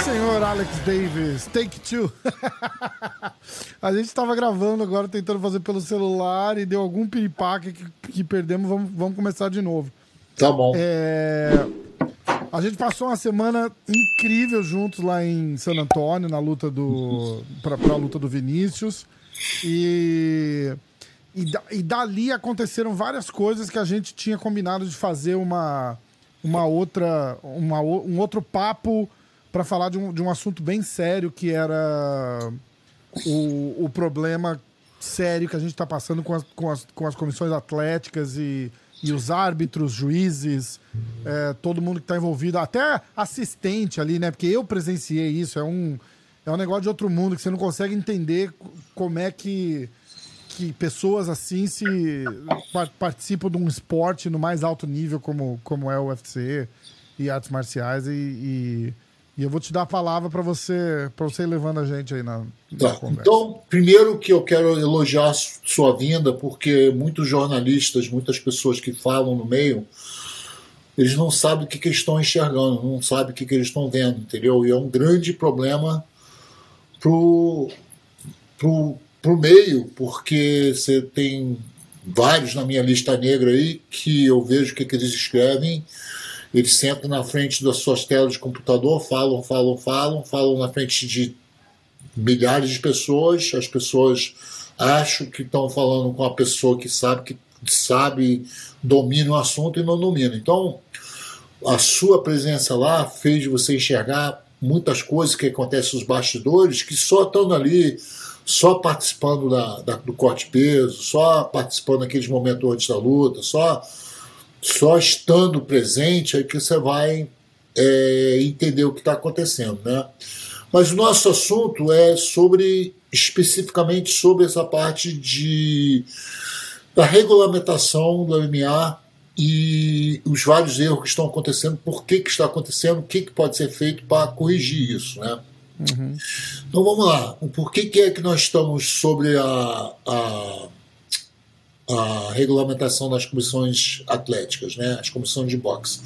Senhor Alex Davis, take two. A gente estava gravando agora, tentando fazer pelo celular e deu algum piripaque que perdemos. Vamos começar de novo. Tá bom. A gente passou uma semana incrível juntos lá em San Antonio, na luta do... para a luta do Vinícius. E dali aconteceram várias coisas que a gente tinha combinado de fazer um outro papo para falar de um assunto bem sério, que era o problema sério que a gente está passando com as comissões atléticas e os árbitros, juízes, todo mundo que está envolvido, até assistente ali, né? Porque eu presenciei isso, é um negócio de outro mundo, que você não consegue entender como é que pessoas assim se participam de um esporte no mais alto nível, como é o UFC e artes marciais. E eu vou te dar a palavra para você ir levando a gente aí na conversa. Então, primeiro que eu quero elogiar sua vinda, porque muitos jornalistas, muitas pessoas que falam no meio, eles não sabem o que eles estão enxergando, não sabem o que eles estão vendo, entendeu? E é um grande problema pro meio, porque você tem vários na minha lista negra aí que eu vejo o que eles escrevem. Eles sentam na frente das suas telas de computador, falam na frente de milhares de pessoas. As pessoas acham que estão falando com uma pessoa que sabe, domina o assunto e não domina. Então, a sua presença lá fez você enxergar muitas coisas que acontecem nos bastidores, que só estando ali, só participando do corte-peso, só participando daqueles momentos antes da luta, só estando presente é que você vai entender o que está acontecendo, né? Mas o nosso assunto é especificamente sobre essa parte da regulamentação do MMA e os vários erros que estão acontecendo, por que está acontecendo, o que pode ser feito para corrigir isso, né? Uhum. Então vamos lá, por que é que nós estamos sobre a regulamentação das comissões atléticas, né? As comissões de boxe.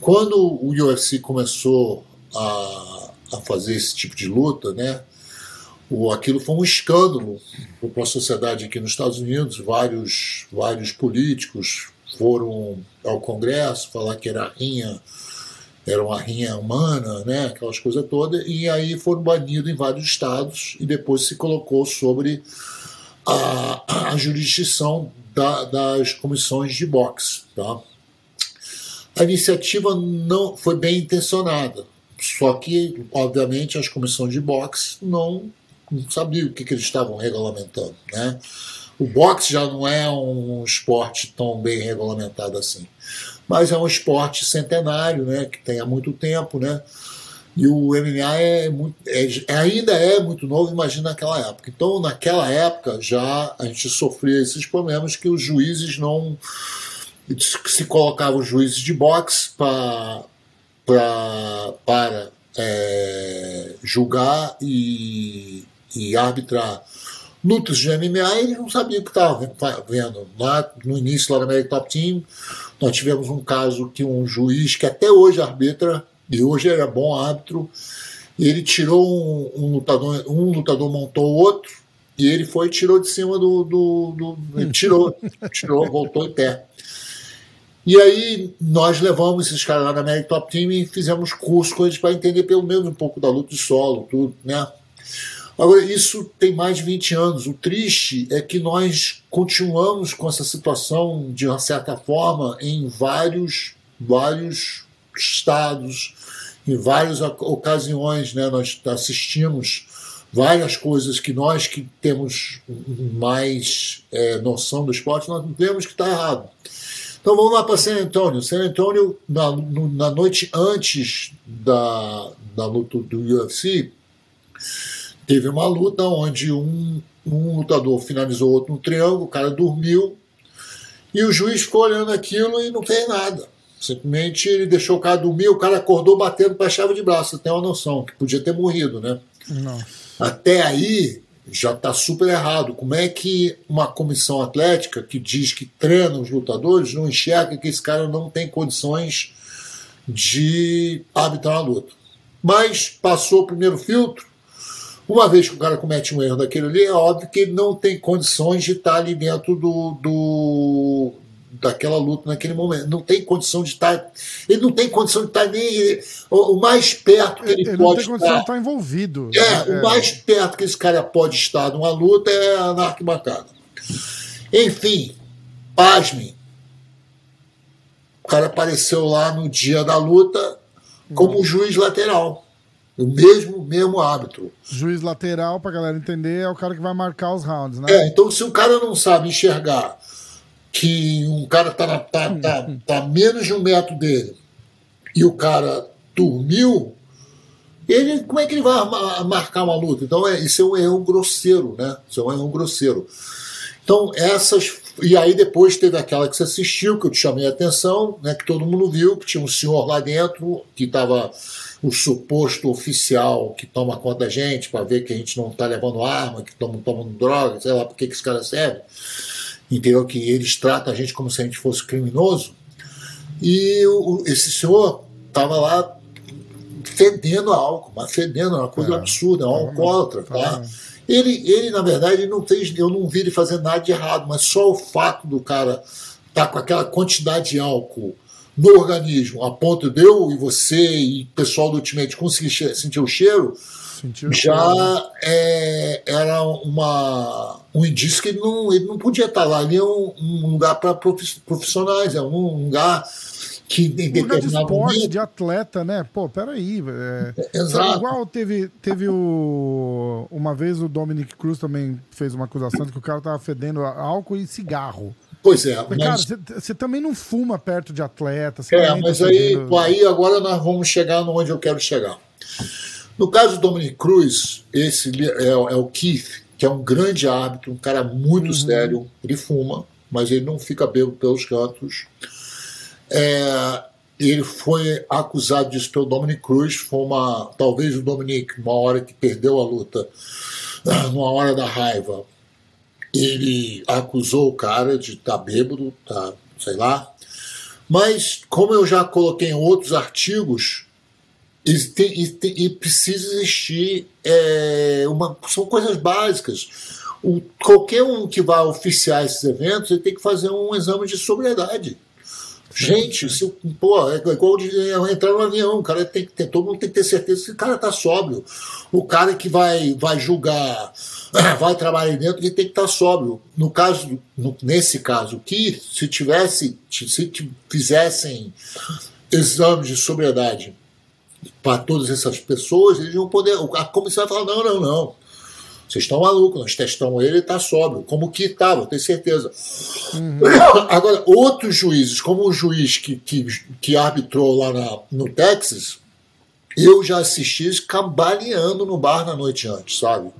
Quando o UFC começou a fazer esse tipo de luta, né? Aquilo foi um escândalo para a sociedade aqui nos Estados Unidos. Vários políticos foram ao Congresso falar que era uma rinha humana, né? Aquelas coisas todas, e aí foram banidos em vários estados e depois se colocou sobre a jurisdição das comissões de boxe. Tá? A iniciativa não foi bem intencionada, só que, obviamente, as comissões de boxe não sabiam o que eles estavam regulamentando. Né? O boxe já não é um esporte tão bem regulamentado assim, mas é um esporte centenário, né, que tem há muito tempo, né? E o MMA ainda é muito novo, imagina naquela época. Então, naquela época, já a gente sofria esses problemas que os juízes não... Se colocavam juízes de boxe para julgar e arbitrar lutas de MMA, e eles não sabiam o que estavam vendo. Lá no início, lá na American Top Team, nós tivemos um caso que um juiz, que até hoje arbitra, e hoje era bom árbitro, ele tirou um lutador montou outro, e ele foi e tirou de cima tirou, voltou em pé. E aí nós levamos esses caras lá na American Top Team e fizemos curso com eles para entender pelo menos um pouco da luta de solo, tudo, né? Agora, isso tem mais de 20 anos. O triste é que nós continuamos com essa situação, de uma certa forma, em vários estados, em várias ocasiões, né? Nós assistimos várias coisas que nós que temos mais noção do esporte, nós vemos que está errado. Então vamos lá para San Antonio. San Antonio, na noite antes da luta do UFC, teve uma luta onde um lutador finalizou o outro no triângulo, o cara dormiu, e o juiz ficou olhando aquilo e não fez nada. Simplesmente ele deixou o cara dormir, o cara acordou batendo para a chave de braço. Você tem uma noção, que podia ter morrido, né? Não. Até aí já está super errado. Como é que uma comissão atlética que diz que treina os lutadores não enxerga que esse cara não tem condições de arbitrar a luta? Mas passou o primeiro filtro. Uma vez que o cara comete um erro daquele ali, é óbvio que ele não tem condições de estar ali dentro daquela luta naquele momento. Não tem condição de estar. Ele não tem condição de estar nem o mais perto que ele pode estar. Ele não tem condição de estar envolvido. O mais perto que esse cara pode estar numa luta é na arquibancada. Enfim, pasmem. O cara apareceu lá no dia da luta como juiz lateral. O mesmo árbitro. Juiz lateral, pra galera entender, é o cara que vai marcar os rounds, né? Então se o cara não sabe enxergar que um cara tá menos de um metro dele e o cara dormiu, como é que ele vai marcar uma luta? Então isso é um erro grosseiro, né? Isso é um erro grosseiro. Então essas... E aí depois teve aquela que você assistiu, que eu te chamei a atenção, né, que todo mundo viu, que tinha um senhor lá dentro, que estava o suposto oficial que toma conta da gente, para ver que a gente não está levando arma, que estamos tomando droga, sei lá por que esse cara serve. Entendeu? Que eles tratam a gente como se a gente fosse criminoso. E esse senhor estava lá fedendo álcool, mas fedendo, uma coisa absurda, um alcoólatra, tá? Ele, na verdade, ele não fez, eu não vi ele fazer nada de errado, mas só o fato do cara estar com aquela quantidade de álcool no organismo, a ponto de eu e você e o pessoal do Ultimate conseguir sentir o cheiro, era um indício que ele não podia estar lá. Ali é um lugar para profissionais, é um lugar que em determinado momento... de atleta, né? Pô, peraí. Exato. Igual teve uma vez o Dominick Cruz também fez uma acusação de que o cara tava fedendo álcool e cigarro. Pois é. Mas, cara, você também não fuma perto de atleta. Mas aí agora nós vamos chegar onde eu quero chegar. No caso do Dominick Cruz, esse é o Keith, que é um grande árbitro, um cara muito sério. Ele fuma, mas ele não fica bêbado pelos cantos. Ele foi acusado disso pelo Dominick Cruz. Talvez o Dominick, uma hora que perdeu a luta, numa hora da raiva, ele acusou o cara de estar bêbado, sei lá. Mas, como eu já coloquei em outros artigos, e precisa existir são coisas básicas. Qualquer um que vá oficiar esses eventos, ele tem que fazer um exame de sobriedade. Gente, é igual de entrar no avião, o cara tem que ter, todo mundo tem que ter certeza que o cara está sóbrio. O cara que vai julgar, vai trabalhar aí dentro, ele tem que estar sóbrio. Nesse caso, que se fizessem exames de sobriedade para todas essas pessoas, eles vão poder. A comissão vai falar: não. Vocês estão malucos, nós testamos ele e está sóbrio. Como que estava, eu tenho certeza. Agora, outros juízes, como o juiz que arbitrou lá no Texas, eu já assisti eles cambaleando no bar na noite antes, sabe?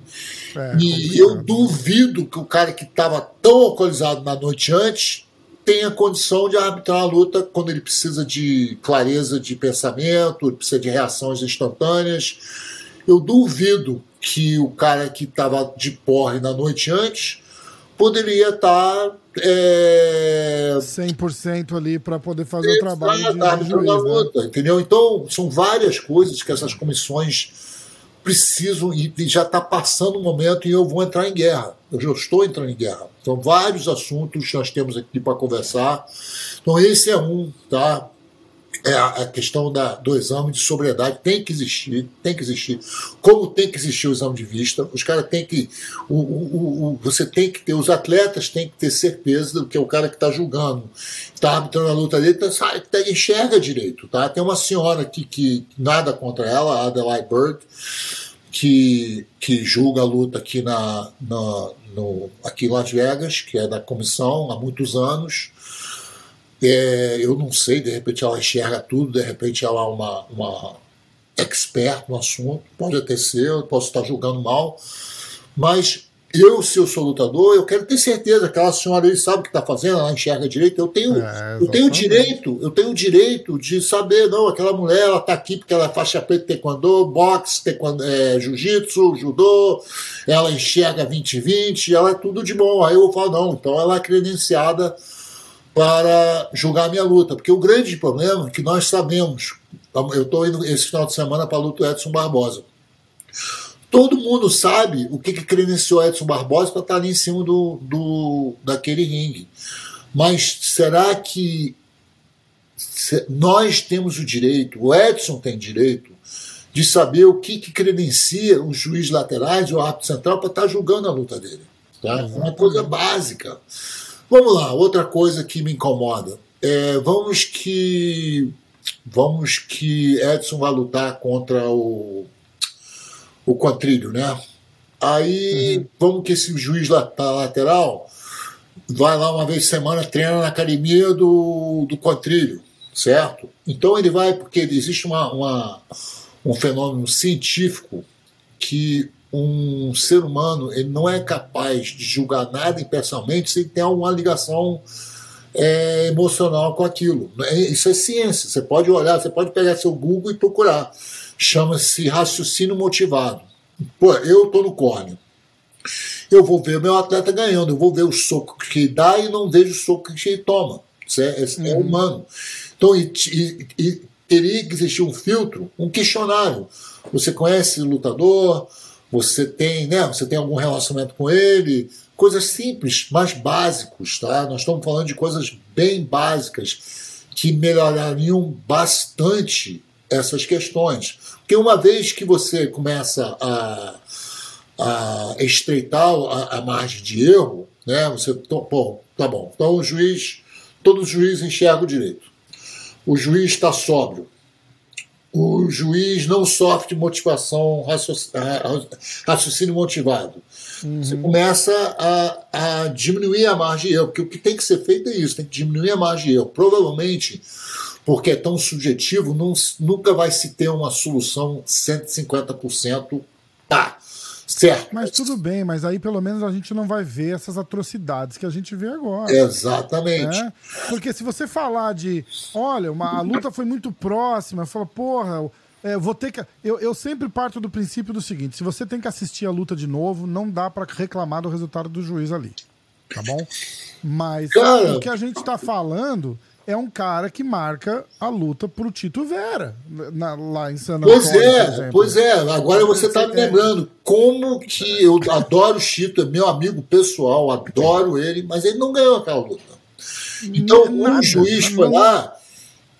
E eu duvido que o cara que estava tão alcoolizado na noite antes tenha condição de arbitrar a luta quando ele precisa de clareza de pensamento, ele precisa de reações instantâneas. Eu duvido que o cara que estava de porre na noite antes poderia estar 100% ali para poder fazer o trabalho de juiz, né? Luta, entendeu? Então são várias coisas que essas comissões precisam, e já está passando um momento e eu vou entrar em guerra, eu já estou entrando em guerra. São vários assuntos que nós temos aqui para conversar, então esse é um, tá? A questão do exame de sobriedade tem que existir. Como tem que existir o exame de vista, os caras têm que. Você tem que ter, os atletas têm que ter certeza do que é o cara que está julgando, está arbitrando a luta dele, enxerga direito. Tá? Tem uma senhora aqui que nada contra ela, a Adelaide Burke, que julga a luta aqui, aqui em Las Vegas, que é da comissão há muitos anos. Eu não sei, de repente ela enxerga tudo, de repente ela é uma expert no assunto, pode até ser, eu posso estar julgando mal, mas eu, se eu sou lutador, eu quero ter certeza que aquela senhora ali sabe o que está fazendo, ela enxerga direito, eu tenho o direito de saber, não, aquela mulher, ela está aqui porque ela é faixa preta de taekwondo, boxe, jiu-jitsu, judô, ela enxerga 20-20, ela é tudo de bom, aí eu falo, não, então ela é credenciada para julgar a minha luta, porque o grande problema é que nós sabemos, eu estou indo esse final de semana para a luta do Edson Barbosa, todo mundo sabe o que credenciou Edson Barbosa para estar ali em cima daquele ringue, mas será que nós temos o direito, o Edson tem direito, de saber o que credencia os juízes laterais e o árbitro central para estar julgando a luta dele? Tá? É uma coisa básica. Vamos lá, outra coisa que me incomoda. Vamos que Edson vai lutar contra o Quatrilho, né? Aí vamos que esse juiz lateral vai lá uma vez por semana, treina na academia do Quatrilho, certo? Então ele vai, porque existe um fenômeno científico que um ser humano ele não é capaz de julgar nada imparcialmente se ele tem alguma ligação emocional com aquilo. Isso é ciência, você pode olhar, você pode pegar seu Google e procurar. Chama-se raciocínio motivado. Pô, eu estou no córneo. Eu vou ver o meu atleta ganhando, eu vou ver o soco que dá e não vejo o soco que ele toma. Isso é humano. Então, teria que existir um filtro, um questionário. Você conhece o lutador... Você tem algum relacionamento com ele, coisas simples, mas básicos, tá? Nós estamos falando de coisas bem básicas que melhorariam bastante essas questões. Porque uma vez que você começa a estreitar a margem de erro, né? Você, bom, tá bom. Então o juiz, todo juiz enxerga o direito. O juiz está sóbrio. O juiz não sofre de motivação, raciocínio motivado. Você começa a diminuir a margem de erro, porque o que tem que ser feito é isso, tem que diminuir a margem de erro. Provavelmente, porque é tão subjetivo, nunca vai se ter uma solução 150%, tá, certo. Mas tudo bem, mas aí pelo menos a gente não vai ver essas atrocidades que a gente vê agora. Exatamente. Né? Porque se você falar de, olha, a luta foi muito próxima, fala, porra, vou ter que... Eu sempre parto do princípio do seguinte, se você tem que assistir a luta de novo, não dá pra reclamar do resultado do juiz ali, tá bom? Mas o que a gente tá falando... é um cara que marca a luta pro Tito Vera, lá em San Antonio, Pois é, agora você tá me lembrando como que eu adoro o Tito, é meu amigo pessoal, adoro ele, mas ele não ganhou aquela luta. Então um juiz foi lá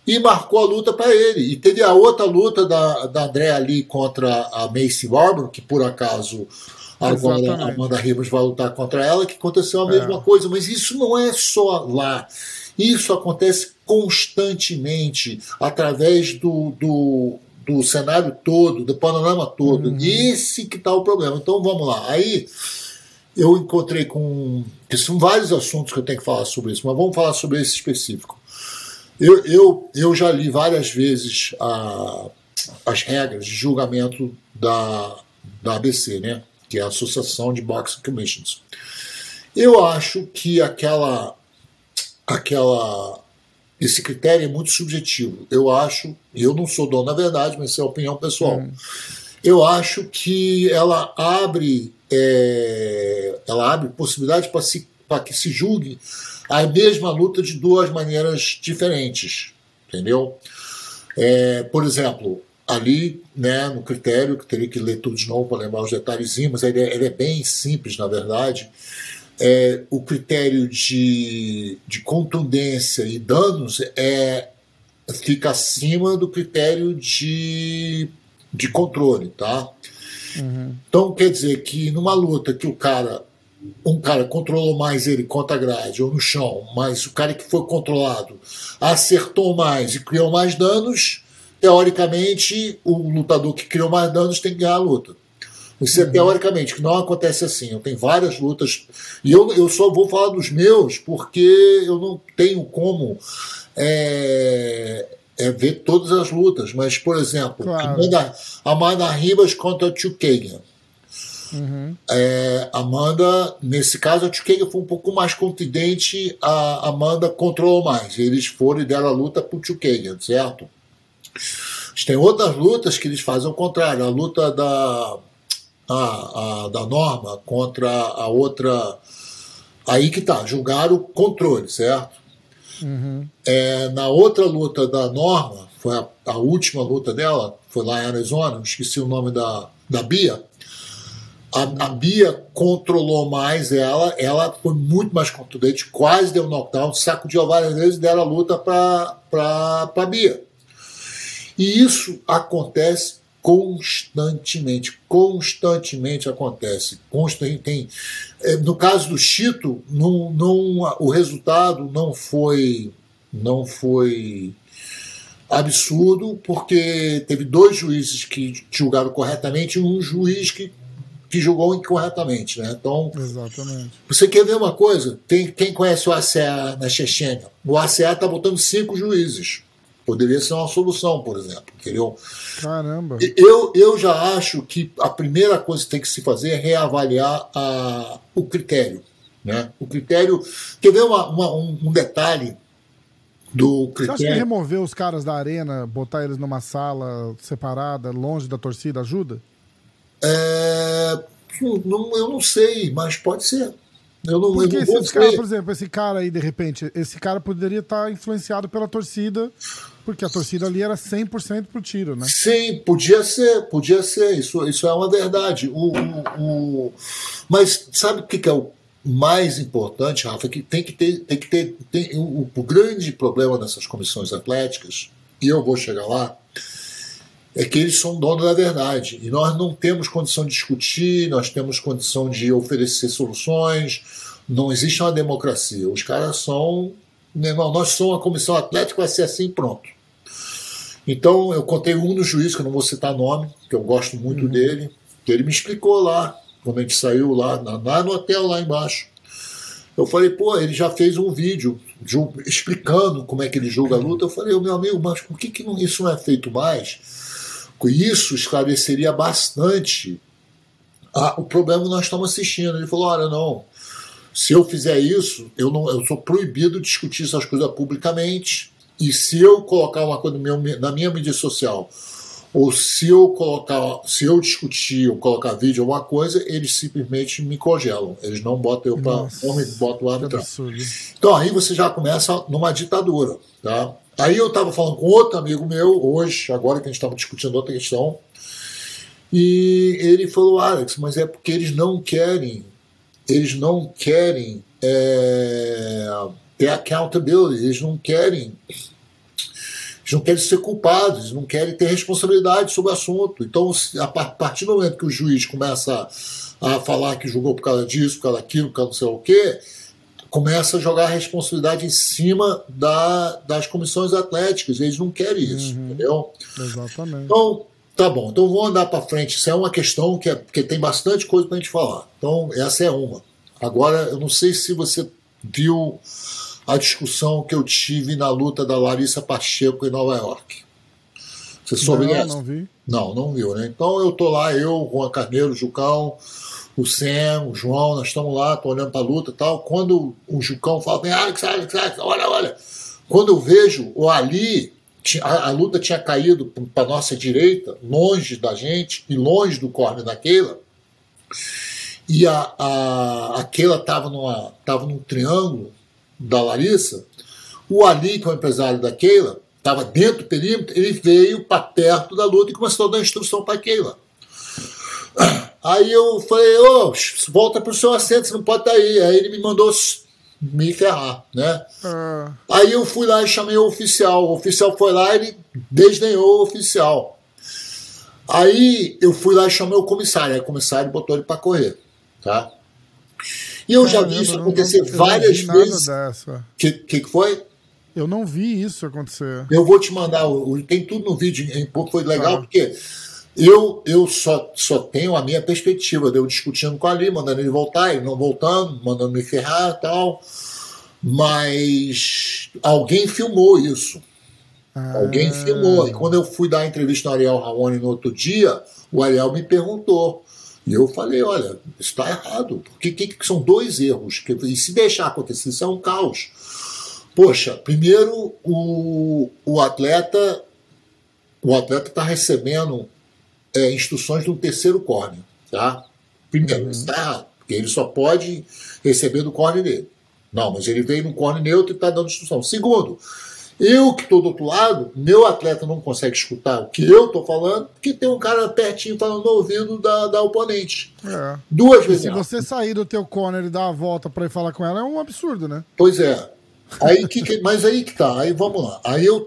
e marcou a luta para ele. E teve a outra luta da Andrea Lee contra a Macy Warburg, que por acaso... Agora a Amanda Ribas vai lutar contra ela, que aconteceu a mesma coisa, mas isso não é só lá. Isso acontece constantemente através do cenário todo, do panorama todo. Esse que está o problema. Então vamos lá. Aí eu encontrei com... São vários assuntos que eu tenho que falar sobre isso, mas vamos falar sobre esse específico. Eu já li várias vezes as regras de julgamento da ABC, né? Que é a Associação de Boxing Commissions. Eu acho que esse critério é muito subjetivo. Eu acho, e eu não sou dono da verdade, mas essa é a opinião pessoal. Eu acho que ela abre possibilidade para que se julgue a mesma luta de duas maneiras diferentes, entendeu? Por exemplo, ali, né, no critério, que teria que ler tudo de novo para lembrar os detalhezinhos, mas ele é bem simples, na verdade. O critério de contundência e danos fica acima do critério de controle, tá? Então, quer dizer que numa luta que um cara controlou mais ele contra a grade ou no chão, mas o cara que foi controlado acertou mais e criou mais danos, teoricamente, o lutador que criou mais danos tem que ganhar a luta. Isso é teoricamente, que não acontece assim. Eu tenho várias lutas, e eu só vou falar dos meus, porque eu não tenho como ver todas as lutas. Mas, por exemplo, claro. Amanda Ribas contra a Tchukenga. Uhum. Amanda, nesse caso, a Tchukenga foi um pouco mais contundente, a Amanda controlou mais. Eles foram e deram a luta pro Tchukenga, certo? Tem outras lutas que eles fazem ao contrário. A luta da Norma contra a outra, aí que tá, julgaram o controle, certo? Uhum. Na outra luta da Norma, foi a última luta dela, foi lá em Arizona, esqueci o nome da Bia. A Bia controlou mais ela foi muito mais contundente, quase deu um knockdown, sacudiu várias vezes e deram a luta para Bia. E isso acontece constantemente acontece. No caso do Tito, o resultado não foi absurdo, porque teve dois juízes que julgaram corretamente e um juiz que julgou incorretamente, né? Então, exatamente. Você quer ver uma coisa? Quem conhece o ACA na Chechênia? O ACA está botando 5 juízes. Poderia ser uma solução, por exemplo. Entendeu? Caramba. Eu já acho que a primeira coisa que tem que se fazer é reavaliar o critério, né? O critério... Quer ver um detalhe do critério? Você acha que remover os caras da arena, botar eles numa sala separada, longe da torcida, ajuda? Eu não sei, mas pode ser. Porque esse cara, por exemplo, esse cara aí, de repente, esse cara poderia estar influenciado pela torcida, porque a torcida ali era 100% pro tiro, né? Sim, podia ser. Isso é uma verdade. Mas sabe o que é o mais importante, Rafa? Que tem que ter o grande problema dessas comissões atléticas, e eu vou chegar lá, é que eles são donos da verdade, e nós não temos condição de discutir, nós temos condição de oferecer soluções, não existe uma democracia. Os caras são... Nós somos a comissão atlética, vai ser assim, pronto. Então, eu contei um dos juízes, que eu não vou citar nome, que eu gosto muito dele, que ele me explicou lá, quando a gente saiu lá no hotel, lá embaixo. Eu falei, pô, ele já fez um vídeo explicando como é que ele julga a luta. Eu falei, meu amigo, mas por que isso não é feito mais? Isso esclareceria bastante o problema que nós estamos assistindo. Ele falou, olha, não, se eu fizer isso, eu sou proibido de discutir essas coisas publicamente, e se eu colocar uma coisa na minha mídia social, ou se eu discutir ou colocar vídeo, alguma coisa, eles simplesmente me congelam, eles não botam eu para fora, botam o árbitro. Então aí você já começa numa ditadura, tá? Aí eu estava falando com outro amigo meu hoje, agora que a gente estava discutindo outra questão, e ele falou, Alex, mas é porque eles não querem ter accountability, eles não querem ser culpados, eles não querem ter responsabilidade sobre o assunto. Então, a partir do momento que o juiz começa a falar que julgou por causa disso, por causa daquilo, por causa não sei o quê, começa a jogar a responsabilidade em cima das comissões atléticas. Eles não querem isso, entendeu? Exatamente. Então, tá bom. Então, vou andar para frente. Isso é uma questão que tem bastante coisa para a gente falar. Então, essa é uma. Agora, eu não sei se você viu a discussão que eu tive na luta da Larissa Pacheco em Nova York. Você soube dessa? Não, não vi. Não viu, né? Então, eu tô lá, eu, Juan Carneiro, o Jucão, o Sam, o João, nós estamos lá, tô olhando para a luta e tal. Quando o Jucão fala, vem, Alex, olha. Quando eu vejo o Ali, a luta tinha caído para nossa direita, longe da gente e longe do corner da Keila. E a Keila estava num triângulo da Larissa. O Ali, que é o empresário da Keila, estava dentro do perímetro, ele veio para perto da luta e começou a dar instrução para a Keila. Aí eu falei, volta pro seu assento, você não pode estar aí. Aí ele me mandou me ferrar, né? Aí eu fui lá e chamei o oficial. O oficial foi lá e ele desdenhou o oficial. Aí eu fui lá e chamei o comissário. Aí o comissário botou ele para correr, tá? E eu já vi isso acontecer várias vezes. Que foi? Eu não vi isso acontecer. Eu vou te mandar, tem tudo no vídeo, foi legal, porque... Eu só tenho a minha perspectiva de eu discutindo com a Ali, mandando ele voltar, ele não voltando, mandando me ferrar e tal. Mas alguém filmou isso. Alguém filmou. E quando eu fui dar a entrevista no Ariel Raoni no outro dia, o Ariel me perguntou. E eu falei, olha, isso está errado. Porque são dois erros. E se deixar acontecer, isso é um caos. Poxa, primeiro o atleta está recebendo instruções de um terceiro corner, tá? Primeiro, isso está errado, porque ele só pode receber do corner dele. Não, mas ele veio no corner neutro e está dando instrução. Segundo, eu que estou do outro lado, meu atleta não consegue escutar o que eu estou falando, porque tem um cara pertinho falando no ouvido da oponente. É. Duas vezes. Se você sair do teu corner e dar a volta para ir falar com ela, é um absurdo, né? Pois é. Aí mas aí que tá, aí vamos lá. Aí eu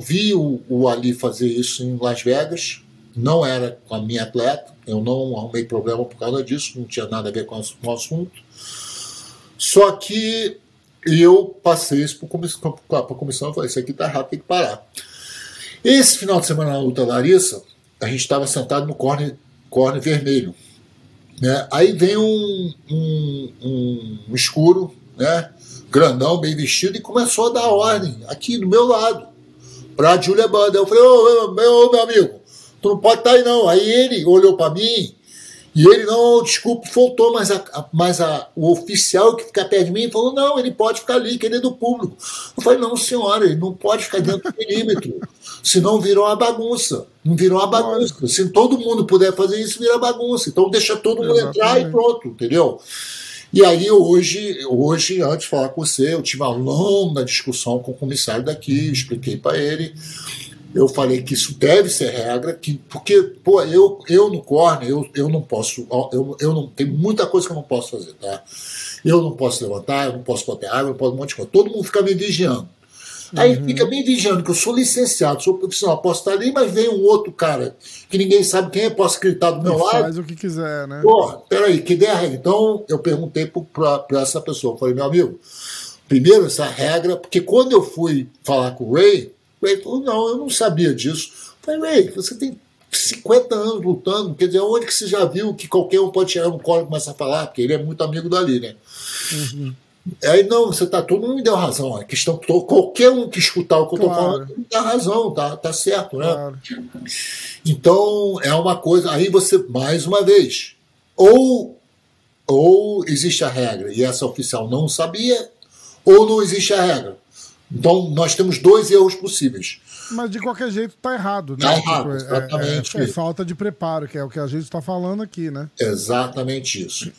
vi o Ali fazer isso em Las Vegas, não era com a minha atleta, eu não arrumei problema por causa disso, não tinha nada a ver com o assunto. Só que eu passei isso para a comissão e falei, isso aqui tá errado, tem que parar. Esse final de semana na luta Larissa, a gente estava sentado no corner vermelho, né? Aí vem um escuro, né? Grandão, bem vestido, e começou a dar ordem aqui do meu lado pra Julia Banda. Eu falei, meu amigo, tu não pode estar aí não. Aí ele olhou pra mim e ele, não, desculpa, faltou, mas o oficial que fica perto de mim falou, não, ele pode ficar ali, que ele é do público. Eu falei, não senhora, ele não pode ficar dentro do perímetro, senão virou uma bagunça. Não virou uma bagunça. Se todo mundo puder fazer isso, vira bagunça. Então deixa todo mundo entrar e pronto, entendeu? E aí hoje, antes de falar com você, eu tive uma longa discussão com o comissário daqui, eu expliquei para ele, eu falei que isso deve ser regra, porque pô, eu no corner, eu não posso, eu não, tem muita coisa que eu não posso fazer, tá? Eu não posso levantar, eu não posso botar água, eu não posso um monte de coisa, todo mundo fica me vigiando. Aí fica me vigiando, que eu sou licenciado, sou profissional, posso estar ali, mas vem um outro cara que ninguém sabe quem é, posso gritar do meu lado. Faz o que quiser, né? Pô, peraí, que ideia. Então eu perguntei para essa pessoa, falei, meu amigo, primeiro essa regra, porque quando eu fui falar com o Ray falou, não, eu não sabia disso. Falei, Ray, você tem 50 anos lutando, quer dizer, onde que você já viu que qualquer um pode tirar no colo e começar a falar, porque ele é muito amigo dali, né? Aí, não, você tá, todo mundo me deu razão. A questão, qualquer um que escutar o que eu tô falando me dá razão, tá certo, né? Claro. Então, é uma coisa. Aí você, mais uma vez, ou existe a regra e essa oficial não sabia, ou não existe a regra. Então, nós temos dois erros possíveis. Mas, de qualquer jeito, tá errado, né? Tá errado, exatamente. É falta de preparo, que é o que a gente tá falando aqui, né? Exatamente isso.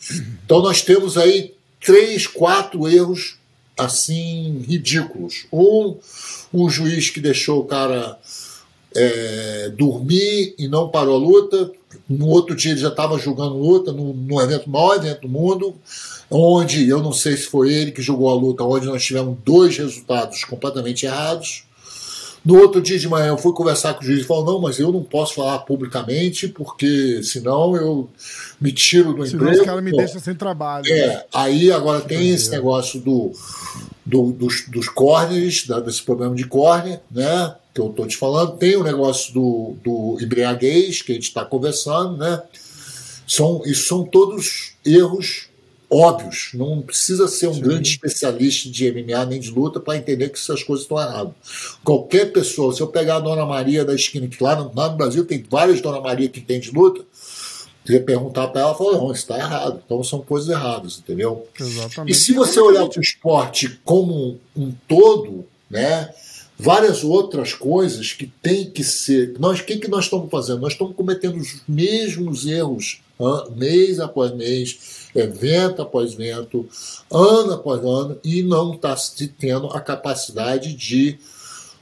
Então, nós temos aí 3, 4 erros assim ridículos. Um juiz que deixou o cara dormir e não parou a luta. No outro dia ele já estava julgando luta no maior evento do mundo, onde eu não sei se foi ele que julgou a luta, onde nós tivemos 2 resultados completamente errados. No outro dia de manhã eu fui conversar com o juiz e falou, não, mas eu não posso falar publicamente, porque senão eu me tiro do emprego. Senão os caras me deixam sem trabalho. Aí agora tem esse negócio dos corners, desse problema de corner, né, que eu tô te falando. Tem o negócio do embriaguez, que a gente está conversando, né. Isso são todos erros óbvios. Não precisa ser um grande especialista de MMA nem de luta para entender que essas coisas estão erradas. Qualquer pessoa, se eu pegar a Dona Maria da esquina, que lá no Brasil tem várias Dona Maria que entende luta, você perguntar para ela, falar, não, isso está errado. Então são coisas erradas, entendeu? Exatamente. E se você olhar para o esporte como um todo, né, várias outras coisas que tem que ser... O que nós estamos fazendo? Nós estamos cometendo os mesmos erros mês após mês, evento após evento, ano após ano, e não está se tendo a capacidade de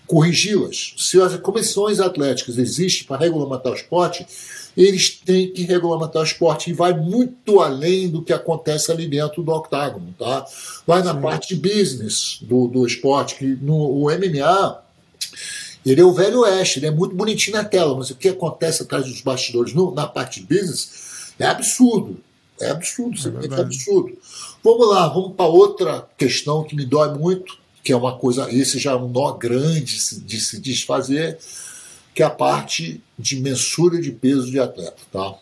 corrigi-las. Se as comissões atléticas existem para regulamentar o esporte, eles têm que regulamentar o esporte, e vai muito além do que acontece ali dentro do octágono, tá? Vai na parte de business do esporte, que o MMA, ele é o velho oeste, ele é muito bonitinho na tela, mas o que acontece atrás dos bastidores na parte de business é absurdo. É absurdo, é absurdo. Vamos lá, vamos para outra questão que me dói muito, que é uma coisa, esse já é um nó grande de se desfazer, que é a parte de mensura de peso de atleta, tá?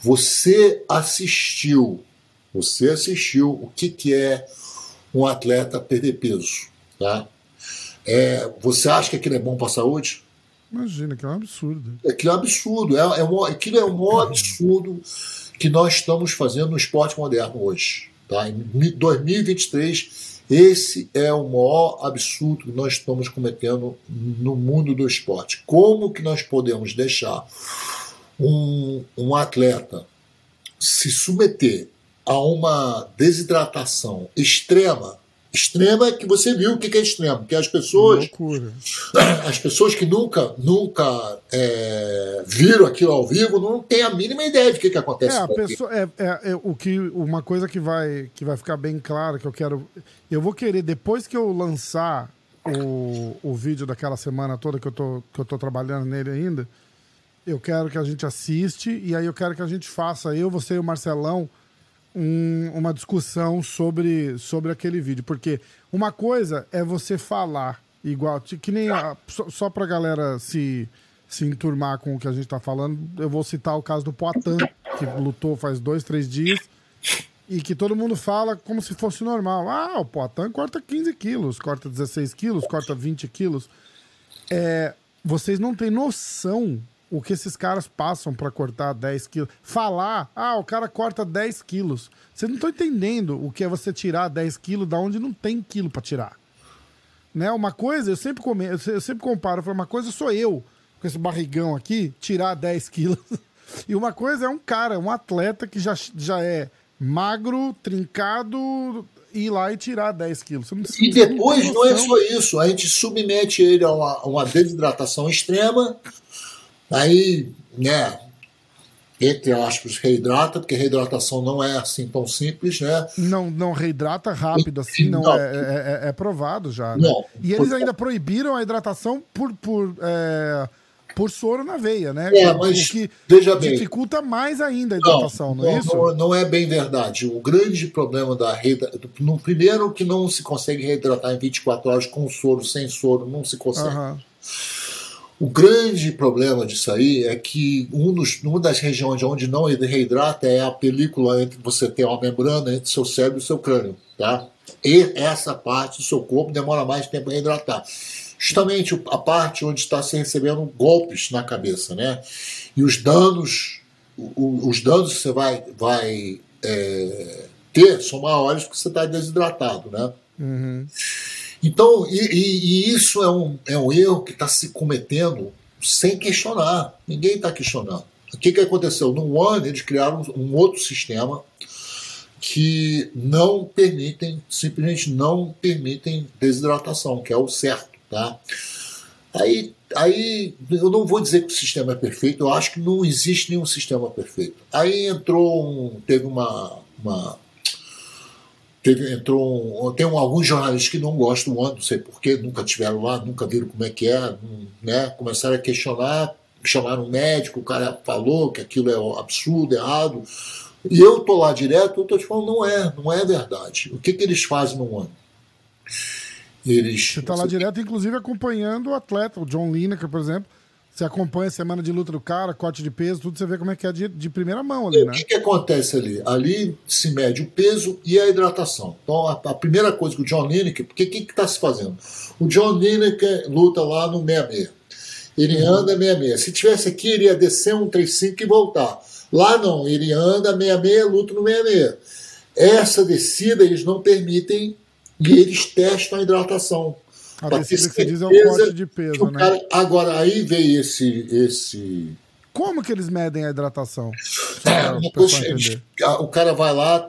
Você assistiu o que é um atleta perder peso, tá? Você acha que aquilo é bom para a saúde? Imagina, aquilo é um absurdo. Aquilo é um absurdo. Aquilo é o maior absurdo que nós estamos fazendo no esporte moderno hoje, tá? Em 2023, esse é o maior absurdo que nós estamos cometendo no mundo do esporte. Como que nós podemos deixar um atleta se submeter a uma desidratação extrema? Extrema é que você viu o que é extremo, que as pessoas que nunca viram aquilo ao vivo não tem a mínima ideia do que acontece. Uma coisa que vai ficar bem clara, que eu vou querer depois que eu lançar o vídeo daquela semana toda que eu tô trabalhando nele ainda, eu quero que a gente assiste e aí eu quero que a gente faça, eu, você e o Marcelão, uma discussão sobre aquele vídeo, porque uma coisa é você falar igual, que nem só pra galera se enturmar com o que a gente tá falando, eu vou citar o caso do Poatan, que lutou faz 2, 3 dias e que todo mundo fala como se fosse normal, o Poatan corta 15 quilos, corta 16 quilos, corta 20 quilos, vocês não têm noção o que esses caras passam pra cortar 10 quilos. Falar, o cara corta 10 quilos. Vocês não estão entendendo o que é você tirar 10 quilos da onde não tem quilo pra tirar. Né? Uma coisa, eu sempre comparo, uma coisa sou eu, com esse barrigão aqui, tirar 10 quilos. E uma coisa é um cara, um atleta que já é magro, trincado, ir lá e tirar 10 quilos. E depois não é só isso, a gente submete ele a uma desidratação extrema. Aí, né, entre aspas, reidrata, porque reidratação não é assim tão simples, né? Não reidrata rápido assim, não. É provado já. Né? Não, e eles ainda proibiram a hidratação por soro na veia, né? Mas que dificulta mais ainda a hidratação, não é isso? Não é bem verdade. O grande problema da reidratação... Primeiro que não se consegue reidratar em 24 horas com soro, sem soro, não se consegue. Uhum. O grande problema disso aí é que uma das regiões onde não reidrata é a película entre você ter uma membrana entre seu cérebro e seu crânio, tá? E essa parte do seu corpo demora mais tempo para reidratar. Justamente a parte onde está se recebendo golpes na cabeça, né? E os danos que você vai ter são maiores porque você está desidratado, né? Uhum. Então, e isso é um erro que está se cometendo sem questionar. Ninguém está questionando. O que aconteceu? No One, eles criaram um outro sistema que simplesmente não permitem desidratação, que é o certo, tá? Aí eu não vou dizer que o sistema é perfeito, eu acho que não existe nenhum sistema perfeito. Aí alguns jornalistas que não gostam do One, não sei porquê, nunca tiveram lá, nunca viram como é que é, né? Começaram a questionar, chamaram um médico, o cara falou que aquilo é absurdo, errado, e eu tô lá direto, eu tô te falando, não é verdade. O que eles fazem no One? Você tá lá direto, inclusive acompanhando o atleta, o John Lineker, por exemplo. Você acompanha a semana de luta do cara, corte de peso, tudo, você vê como é que é de primeira mão ali, né? O que acontece ali? Ali se mede o peso e a hidratação. Então, a primeira coisa que o John Lineker... Porque o que está se fazendo? O John Lineker luta lá no 66. Ele anda 66. Se tivesse aqui, ele ia descer um 35 e voltar. Lá não, ele anda 66, luta no 66. Essa descida eles não permitem e eles testam a hidratação. A descida que você diz é um corte de peso, né? Cara, agora, aí veio esse... Como que eles medem a hidratação? O cara vai lá,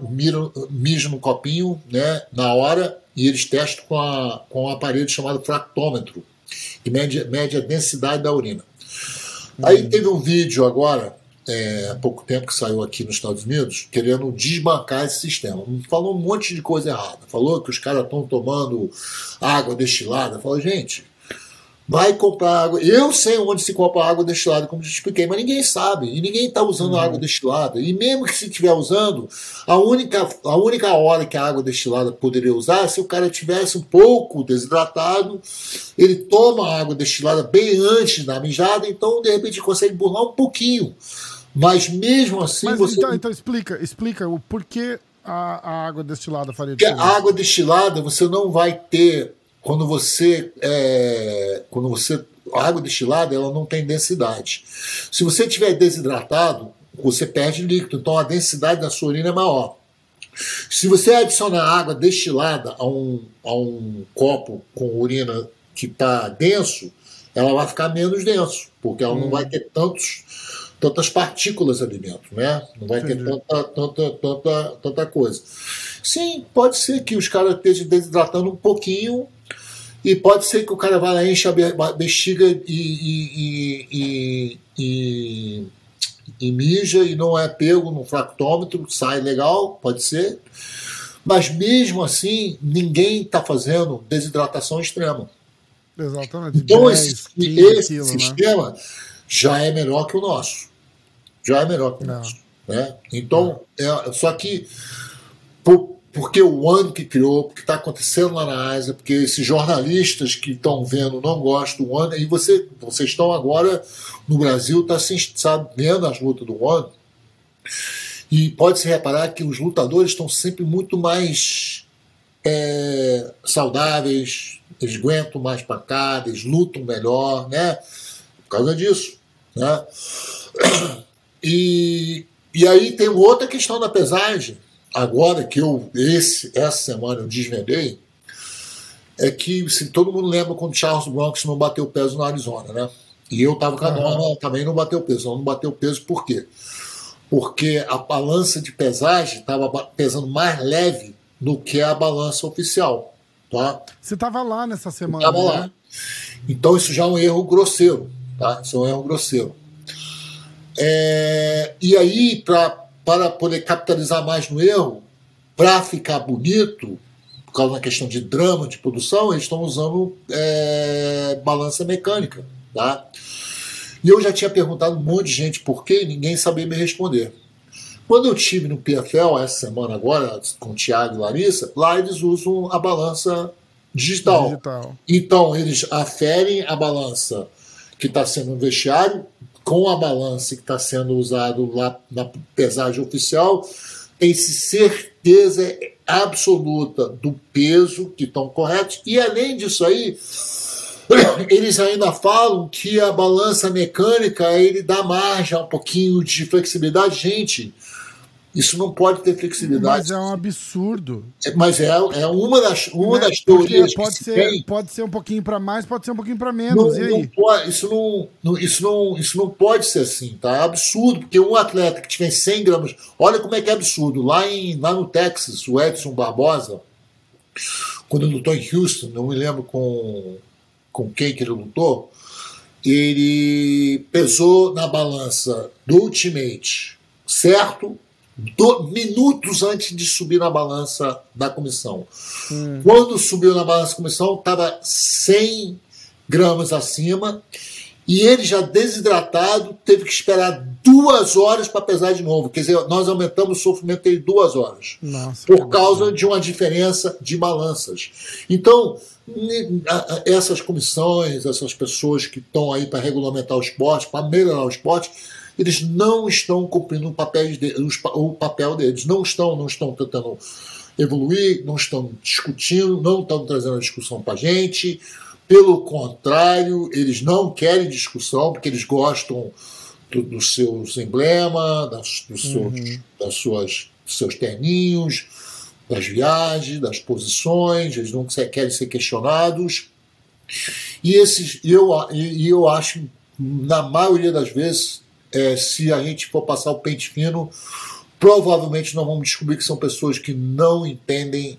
mija no copinho, né, na hora, e eles testam com um aparelho chamado fractômetro, que mede a densidade da urina. Aí teve um vídeo agora, há pouco tempo, que saiu aqui nos Estados Unidos, querendo desbancar esse sistema. Falou um monte de coisa errada. Falou que os caras estão tomando água destilada. Falou, gente, vai comprar água. Eu sei onde se compra água destilada, como já expliquei, mas ninguém sabe. E ninguém está usando água destilada. E mesmo que se estiver usando, a única hora que a água destilada poderia usar, se o cara estivesse um pouco desidratado, ele toma a água destilada bem antes da mijada, então de repente consegue burlar um pouquinho. Mas mesmo assim... Mas, você... Então explica o porquê a água destilada faria diferença. Porque a água destilada você não vai ter... Quando você a água destilada ela não tem densidade. Se você estiver desidratado, você perde líquido, então a densidade da sua urina é maior. Se você adicionar água destilada a um copo com urina que está denso, ela vai ficar menos denso, porque ela não vai ter tantas partículas ali dentro, né? Não vai ter tanta coisa. Sim, pode ser que os caras estejam desidratando um pouquinho. E pode ser que o cara vá lá, enche a bexiga e mija e não é pego no fractômetro, sai legal, pode ser. Mas mesmo assim, ninguém está fazendo desidratação extrema. Exatamente. Então 10, esse sistema, né, já é melhor que o nosso. Já é melhor que o nosso. Né? Então, só que... Porque o One que criou, porque está acontecendo lá na Ásia, porque esses jornalistas que estão vendo não gostam do One, e vocês estão agora no Brasil, sabe, vendo as lutas do One, e pode-se reparar que os lutadores estão sempre muito mais saudáveis, eles aguentam mais pancada, eles lutam melhor, né? Por causa disso, né? E aí tem outra questão da pesagem, agora que essa semana eu desvendei, é que se todo mundo lembra quando Charles Bronx não bateu peso na Arizona, né? E eu tava com a Norma, também não bateu peso. Não bateu peso por quê? Porque a balança de pesagem tava pesando mais leve do que a balança oficial, tá? Você tava lá nessa semana, eu tava lá. Então isso já é um erro grosseiro, tá? Isso é um erro grosseiro. E aí, para poder capitalizar mais no erro, para ficar bonito, por causa da questão de drama, de produção, eles estão usando balança mecânica, tá? E eu já tinha perguntado um monte de gente por quê e ninguém sabia me responder. Quando eu estive no PFL, essa semana agora, com o Thiago e Larissa, lá eles usam a balança digital. Então, eles aferem a balança que está sendo no vestiário com a balança que está sendo usado lá na pesagem oficial, tem-se certeza absoluta do peso que estão corretos. E além disso aí, eles ainda falam que a balança mecânica ele dá margem a um pouquinho de flexibilidade. Gente, isso não pode ter flexibilidade. Mas é um absurdo. Mas é uma das teorias que se tem. Pode ser um pouquinho para mais, pode ser um pouquinho para menos. Não, e aí? Isso não pode ser assim, tá? É absurdo, porque um atleta que tiver 100 gramas... Olha como é que é absurdo. Lá no Texas, o Edson Barbosa, quando ele lutou em Houston, não me lembro com quem que ele lutou, ele pesou na balança do Ultimate, certo? Minutos antes de subir na balança da comissão. Quando subiu na balança da comissão, estava 100 gramas acima e ele já desidratado teve que esperar 2 horas para pesar de novo. Quer dizer, nós aumentamos o sofrimento dele 2 horas. Nossa, por causa de uma diferença de balanças. Então, essas comissões, essas pessoas que estão aí para regulamentar o esporte, para melhorar o esporte, eles não estão cumprindo o papel deles, não estão tentando evoluir, não estão discutindo, não estão trazendo a discussão para a gente. Pelo contrário, eles não querem discussão, porque eles gostam dos seus emblemas, dos seus terninhos, das viagens, das posições, eles não querem ser questionados. E eu acho, na maioria das vezes, se a gente for passar o pente fino, provavelmente nós vamos descobrir que são pessoas que não entendem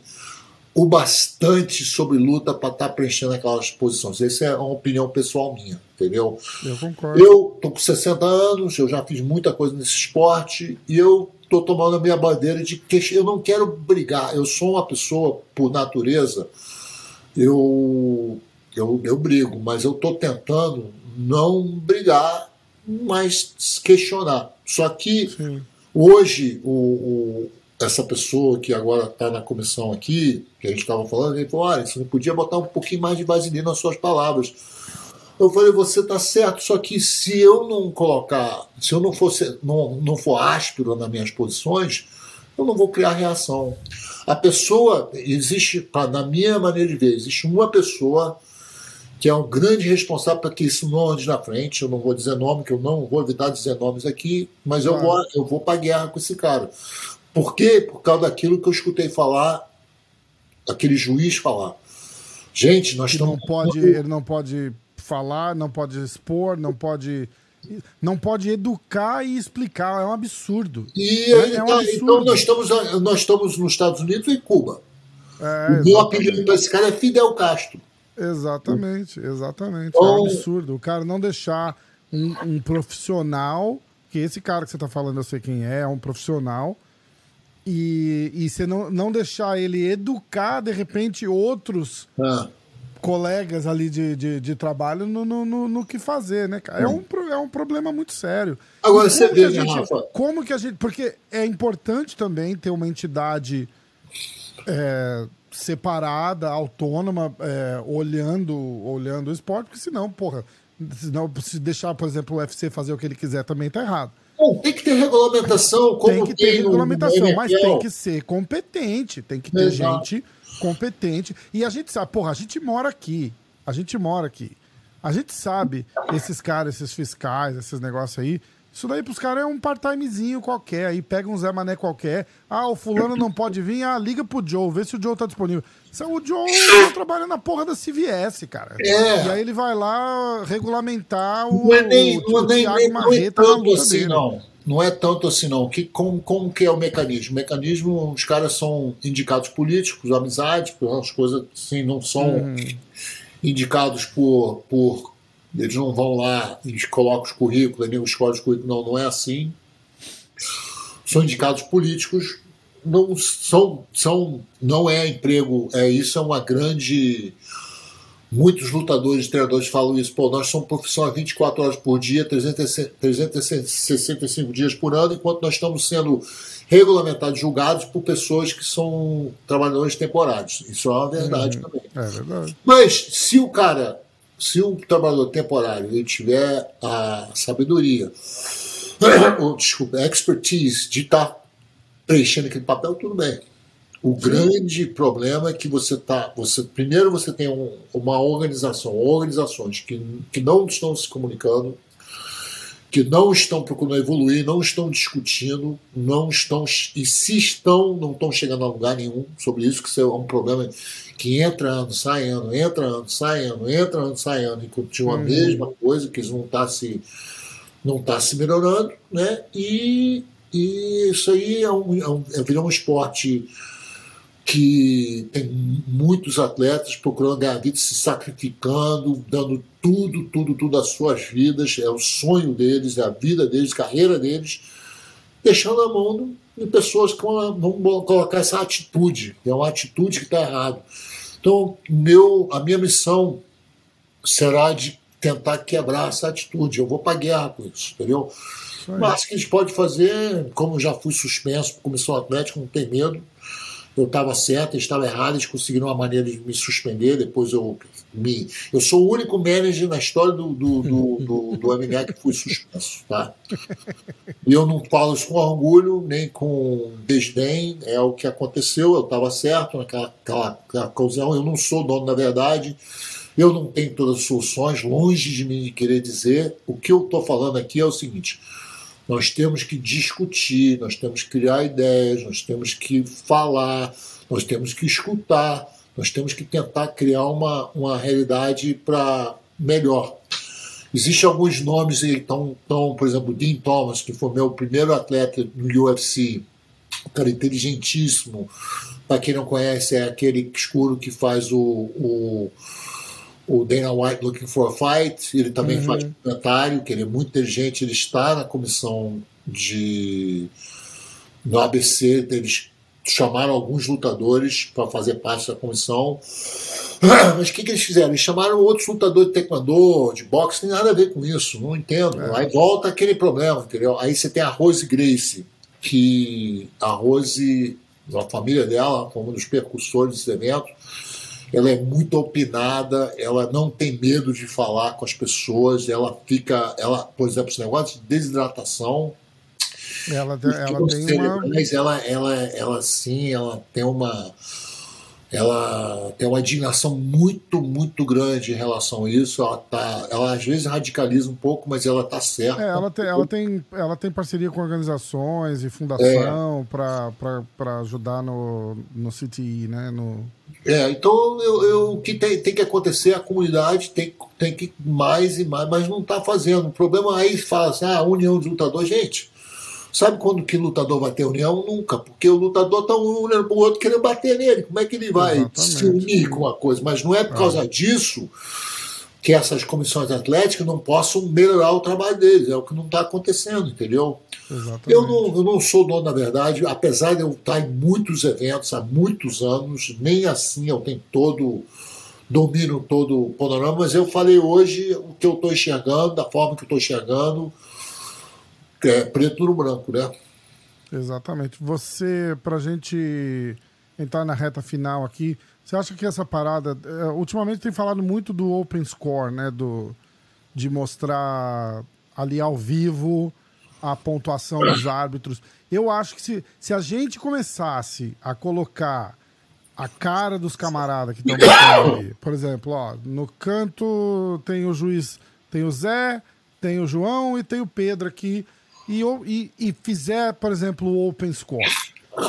o bastante sobre luta para estar preenchendo aquelas posições. Essa é uma opinião pessoal minha, entendeu? Eu concordo. Eu tô com 60 anos, eu já fiz muita coisa nesse esporte e eu tô tomando a minha bandeira de que eu não quero brigar. Eu sou uma pessoa, por natureza, eu Eu brigo, mas eu estou tentando não brigar, mas questionar. Só que sim, hoje essa pessoa que agora está na comissão aqui, que a gente estava falando, ele falou: olha, você não podia botar um pouquinho mais de vaselina nas suas palavras. Eu falei: você está certo, só que se eu não colocar, se eu não for áspero nas minhas posições, eu não vou criar reação. A pessoa, existe, na minha maneira de ver, existe uma pessoa que é um grande responsável para que isso não ande na frente. Eu não vou dizer nome, que eu não vou evitar dizer nomes aqui, mas eu vou para a guerra com esse cara. Por quê? Por causa daquilo que eu escutei falar, aquele juiz falar. Gente, nós estamos... Ele não pode falar, não pode expor, não pode educar e explicar, é um absurdo. Então nós estamos nos Estados Unidos e em Cuba. O meu apelido para esse cara é Fidel Castro. Exatamente. Então, é um absurdo. O cara não deixar um profissional, que esse cara que você está falando, eu sei quem é um profissional, e você não deixar ele educar, de repente, outros colegas ali de trabalho no que fazer, né, cara? É um problema muito sério. Agora você vê, como que a gente... Porque é importante também ter uma entidade separada, autônoma, olhando o esporte, porque senão, se deixar, por exemplo, o UFC fazer o que ele quiser também tá errado. Bom, tem que ter regulamentação, como tem que ter regulamentação, mas tem que ser competente, tem que ter gente competente. E a gente sabe, porra, a gente mora aqui. A gente sabe, esses caras, esses fiscais, esses negócios aí, isso daí pros caras é um part-timezinho qualquer, aí pega um Zé Mané qualquer, o fulano não pode vir, liga pro Joe, vê se o Joe tá disponível. O Joe trabalha na porra da CVS, cara. E aí ele vai lá regulamentar o... Não é tanto assim, não. Como que é o mecanismo? O mecanismo, os caras são indicados políticos, amizades, as coisas assim, não são indicados por... Eles não vão lá e colocam os currículos, nem escolhem os currículos, não é assim. São indicados políticos, não é emprego. Isso é uma grande... Muitos lutadores e treinadores falam isso. Pô, nós somos profissão 24 horas por dia, 365 dias por ano, enquanto nós estamos sendo regulamentados, julgados por pessoas que são trabalhadores temporários. Isso é uma verdade também. É verdade. Mas se o cara... Se o trabalhador temporário ele tiver a sabedoria, a expertise de estar preenchendo aquele papel, tudo bem. O grande problema é que primeiro você tem uma organização, organizações que não estão se comunicando, que não estão procurando evoluir, não estão discutindo, não estão chegando a lugar nenhum sobre isso, que isso é um problema que entra ano, sai ano, e continua a mesma coisa, que isso não tá se melhorando, né? E isso aí virou um esporte que tem muitos atletas procurando ganhar vida, se sacrificando, dando tudo das suas vidas, é o sonho deles, é a vida deles, carreira deles, deixando a mão de pessoas que vão colocar essa atitude, é uma atitude que está errada. Então, a minha missão será de tentar quebrar essa atitude, eu vou para a guerra com isso, entendeu? Mas o que a gente pode fazer, como já fui suspenso por comissão atlética, não tem medo. Eu estava certo, eles estavam errados, eles conseguiram uma maneira de me suspender, depois eu sou o único manager na história do MMA que fui suspenso, tá? E eu não falo isso com orgulho, nem com desdém, é o que aconteceu, eu estava certo naquela ocasião, eu não sou dono da verdade, eu não tenho todas as soluções, longe de mim querer dizer, o que eu estou falando aqui é o seguinte... Nós temos que discutir, nós temos que criar ideias, nós temos que falar, nós temos que escutar, nós temos que tentar criar uma realidade para melhor. Existem alguns nomes aí, por exemplo, Dean Thomas, que foi meu primeiro atleta no UFC, um cara inteligentíssimo, para quem não conhece, é aquele escuro que faz o Dana White Looking for a Fight, ele também faz comentário, que ele é muito inteligente, ele está na comissão no ABC, eles chamaram alguns lutadores para fazer parte da comissão. Mas o que, que eles fizeram? Eles chamaram outros lutadores de taekwondo, de boxe, não tem nada a ver com isso, não entendo. É. Aí volta aquele problema, entendeu? Aí você tem a Rose Grace, que a Rose, a família dela, como um dos percussores desse evento, ela é muito opinada, ela não tem medo de falar com as pessoas, ela fica, ela, por exemplo, esse negócio de desidratação, ela tem cerebrais, uma... ela tem uma indignação muito, muito grande em relação a isso. Ela às vezes radicaliza um pouco, mas ela está certa. Ela tem parceria com organizações e fundação para ajudar no CTI, né? Então o que tem que acontecer, a comunidade tem que mais e mais, mas não está fazendo. O problema aí fala assim, a união dos lutadores, gente. Sabe quando que lutador vai ter união? Nunca, porque o lutador está um olhando para o outro querendo bater nele. Como é que ele vai se unir com uma coisa? Mas não é por causa disso que essas comissões atléticas não possam melhorar o trabalho deles. É o que não está acontecendo, entendeu? Eu não sou dono, na verdade, apesar de eu estar em muitos eventos há muitos anos, nem assim eu tenho domino todo o panorama, mas eu falei hoje o que eu estou enxergando, da forma que eu estou enxergando, preto no branco, né? Exatamente. Você, pra gente entrar na reta final aqui, você acha que essa parada... ultimamente tem falado muito do open score, né? De mostrar ali ao vivo a pontuação dos árbitros. Eu acho que se a gente começasse a colocar a cara dos camaradas que estão batendo ali, por exemplo, ó, no canto tem o juiz, tem o Zé, tem o João e tem o Pedro aqui, e fizer, por exemplo, o open score.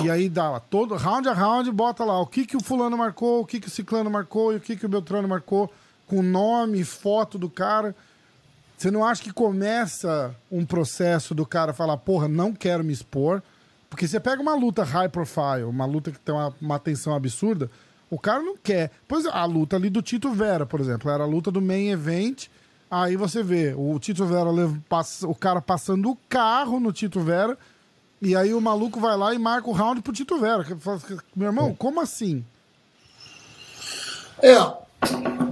E aí dá lá, todo round a round, bota lá o que o fulano marcou, o que o ciclano marcou e o que o beltrano marcou, com nome, foto do cara. Você não acha que começa um processo do cara falar, porra, não quero me expor? Porque você pega uma luta high profile, uma luta que tem uma tensão absurda, o cara não quer. Pois a luta ali do Tito Vera, por exemplo, era a luta do main event. Aí você vê o Tito Vera, o cara passando o carro no Tito Vera, e aí o maluco vai lá e marca o round pro Tito Vera. Meu irmão, como assim?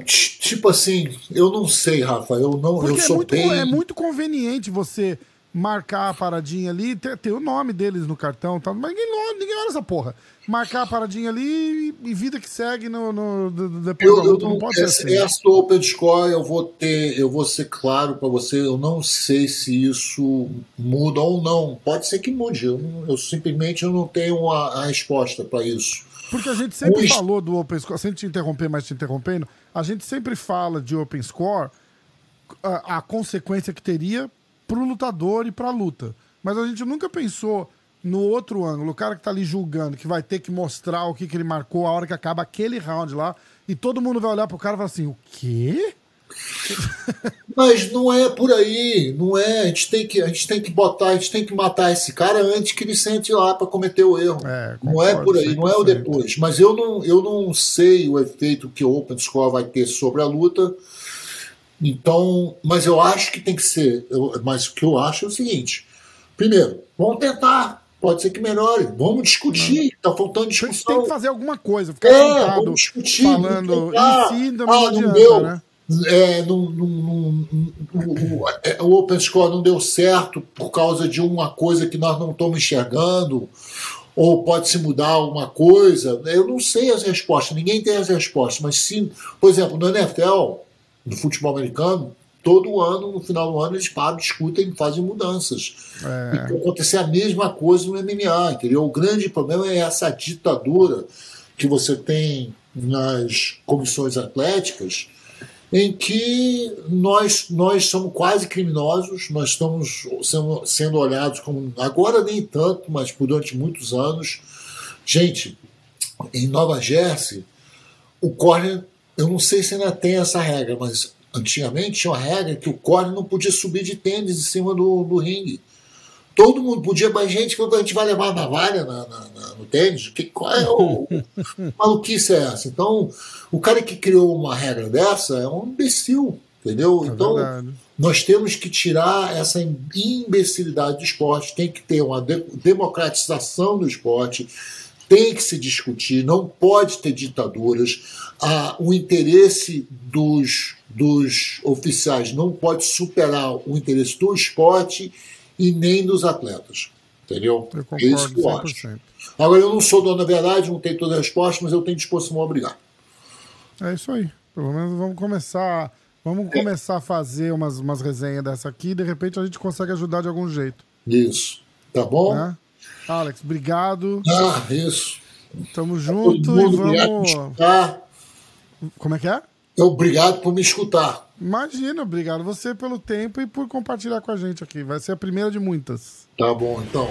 Tipo assim, eu não sei, Rafa, eu sou bem... É muito conveniente você marcar a paradinha ali, ter o nome deles no cartão, tá? Mas ninguém olha essa porra. Marcar a paradinha ali e vida que segue depois da luta, não pode ser assim. Essa open score, eu vou ser claro para você, eu não sei se isso muda ou não. Pode ser que mude, eu simplesmente não tenho a resposta para isso. Porque a gente sempre falou do open score, sem te interromper, mas te interrompendo, a gente sempre fala de open score, a consequência que teria pro lutador e pra luta. Mas a gente nunca pensou no outro ângulo, o cara que tá ali julgando, que vai ter que mostrar o que ele marcou a hora que acaba aquele round lá, e todo mundo vai olhar pro cara e falar assim, o quê? Mas não é por aí, não é, a gente tem que matar esse cara antes que ele sente lá pra cometer o erro. Não é por aí, não é o depois. Mas eu não sei o efeito que o Open Score vai ter sobre a luta. Então, mas eu acho que tem que ser, mas o que eu acho é o seguinte, primeiro, vamos tentar, pode ser que melhore, vamos discutir, tá faltando discussão. Tem que fazer alguma coisa, ficar sentado, vamos discutir, falando em si, não deu, né? O Open Score não deu certo por causa de uma coisa que nós não estamos enxergando, ou pode-se mudar alguma coisa, eu não sei as respostas, ninguém tem as respostas, mas sim, por exemplo, no NFL... do futebol americano, todo ano, no final do ano, eles param, discutem e fazem mudanças. E vai acontecer a mesma coisa no MMA, entendeu? O grande problema é essa ditadura que você tem nas comissões atléticas, em que nós somos quase criminosos, nós estamos sendo olhados como... Agora nem tanto, mas durante muitos anos. Gente, em Nova Jersey, o corner... Eu não sei se ainda tem essa regra, mas antigamente tinha uma regra que o corner não podia subir de tênis em cima do ringue. Todo mundo podia, mas a gente vai levar navalha no tênis? Qual é o maluquice é essa? Então, o cara que criou uma regra dessa é um imbecil, entendeu? Então, nós temos que tirar essa imbecilidade do esporte, tem que ter uma democratização do esporte, tem que se discutir, não pode ter ditaduras, o interesse dos oficiais não pode superar o interesse do esporte e nem dos atletas, entendeu? Eu concordo, é isso que eu acho. Agora, eu não sou dono da verdade, não tenho todas as respostas, mas eu tenho disposição a brigar. É isso aí, pelo menos vamos começar... Vamos começar a fazer umas resenhas dessa aqui e de repente a gente consegue ajudar de algum jeito. Isso. Tá bom? Né? Alex, obrigado. Isso. Tamo junto e vamos... Como é que é? Obrigado por me escutar. Imagina, obrigado você pelo tempo e por compartilhar com a gente aqui. Vai ser a primeira de muitas. Tá bom, então.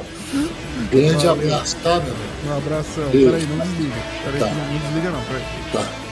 Grande abraço, tá, meu amigo? Um abração. Peraí, não desliga. Peraí, não desliga não, peraí. Tá.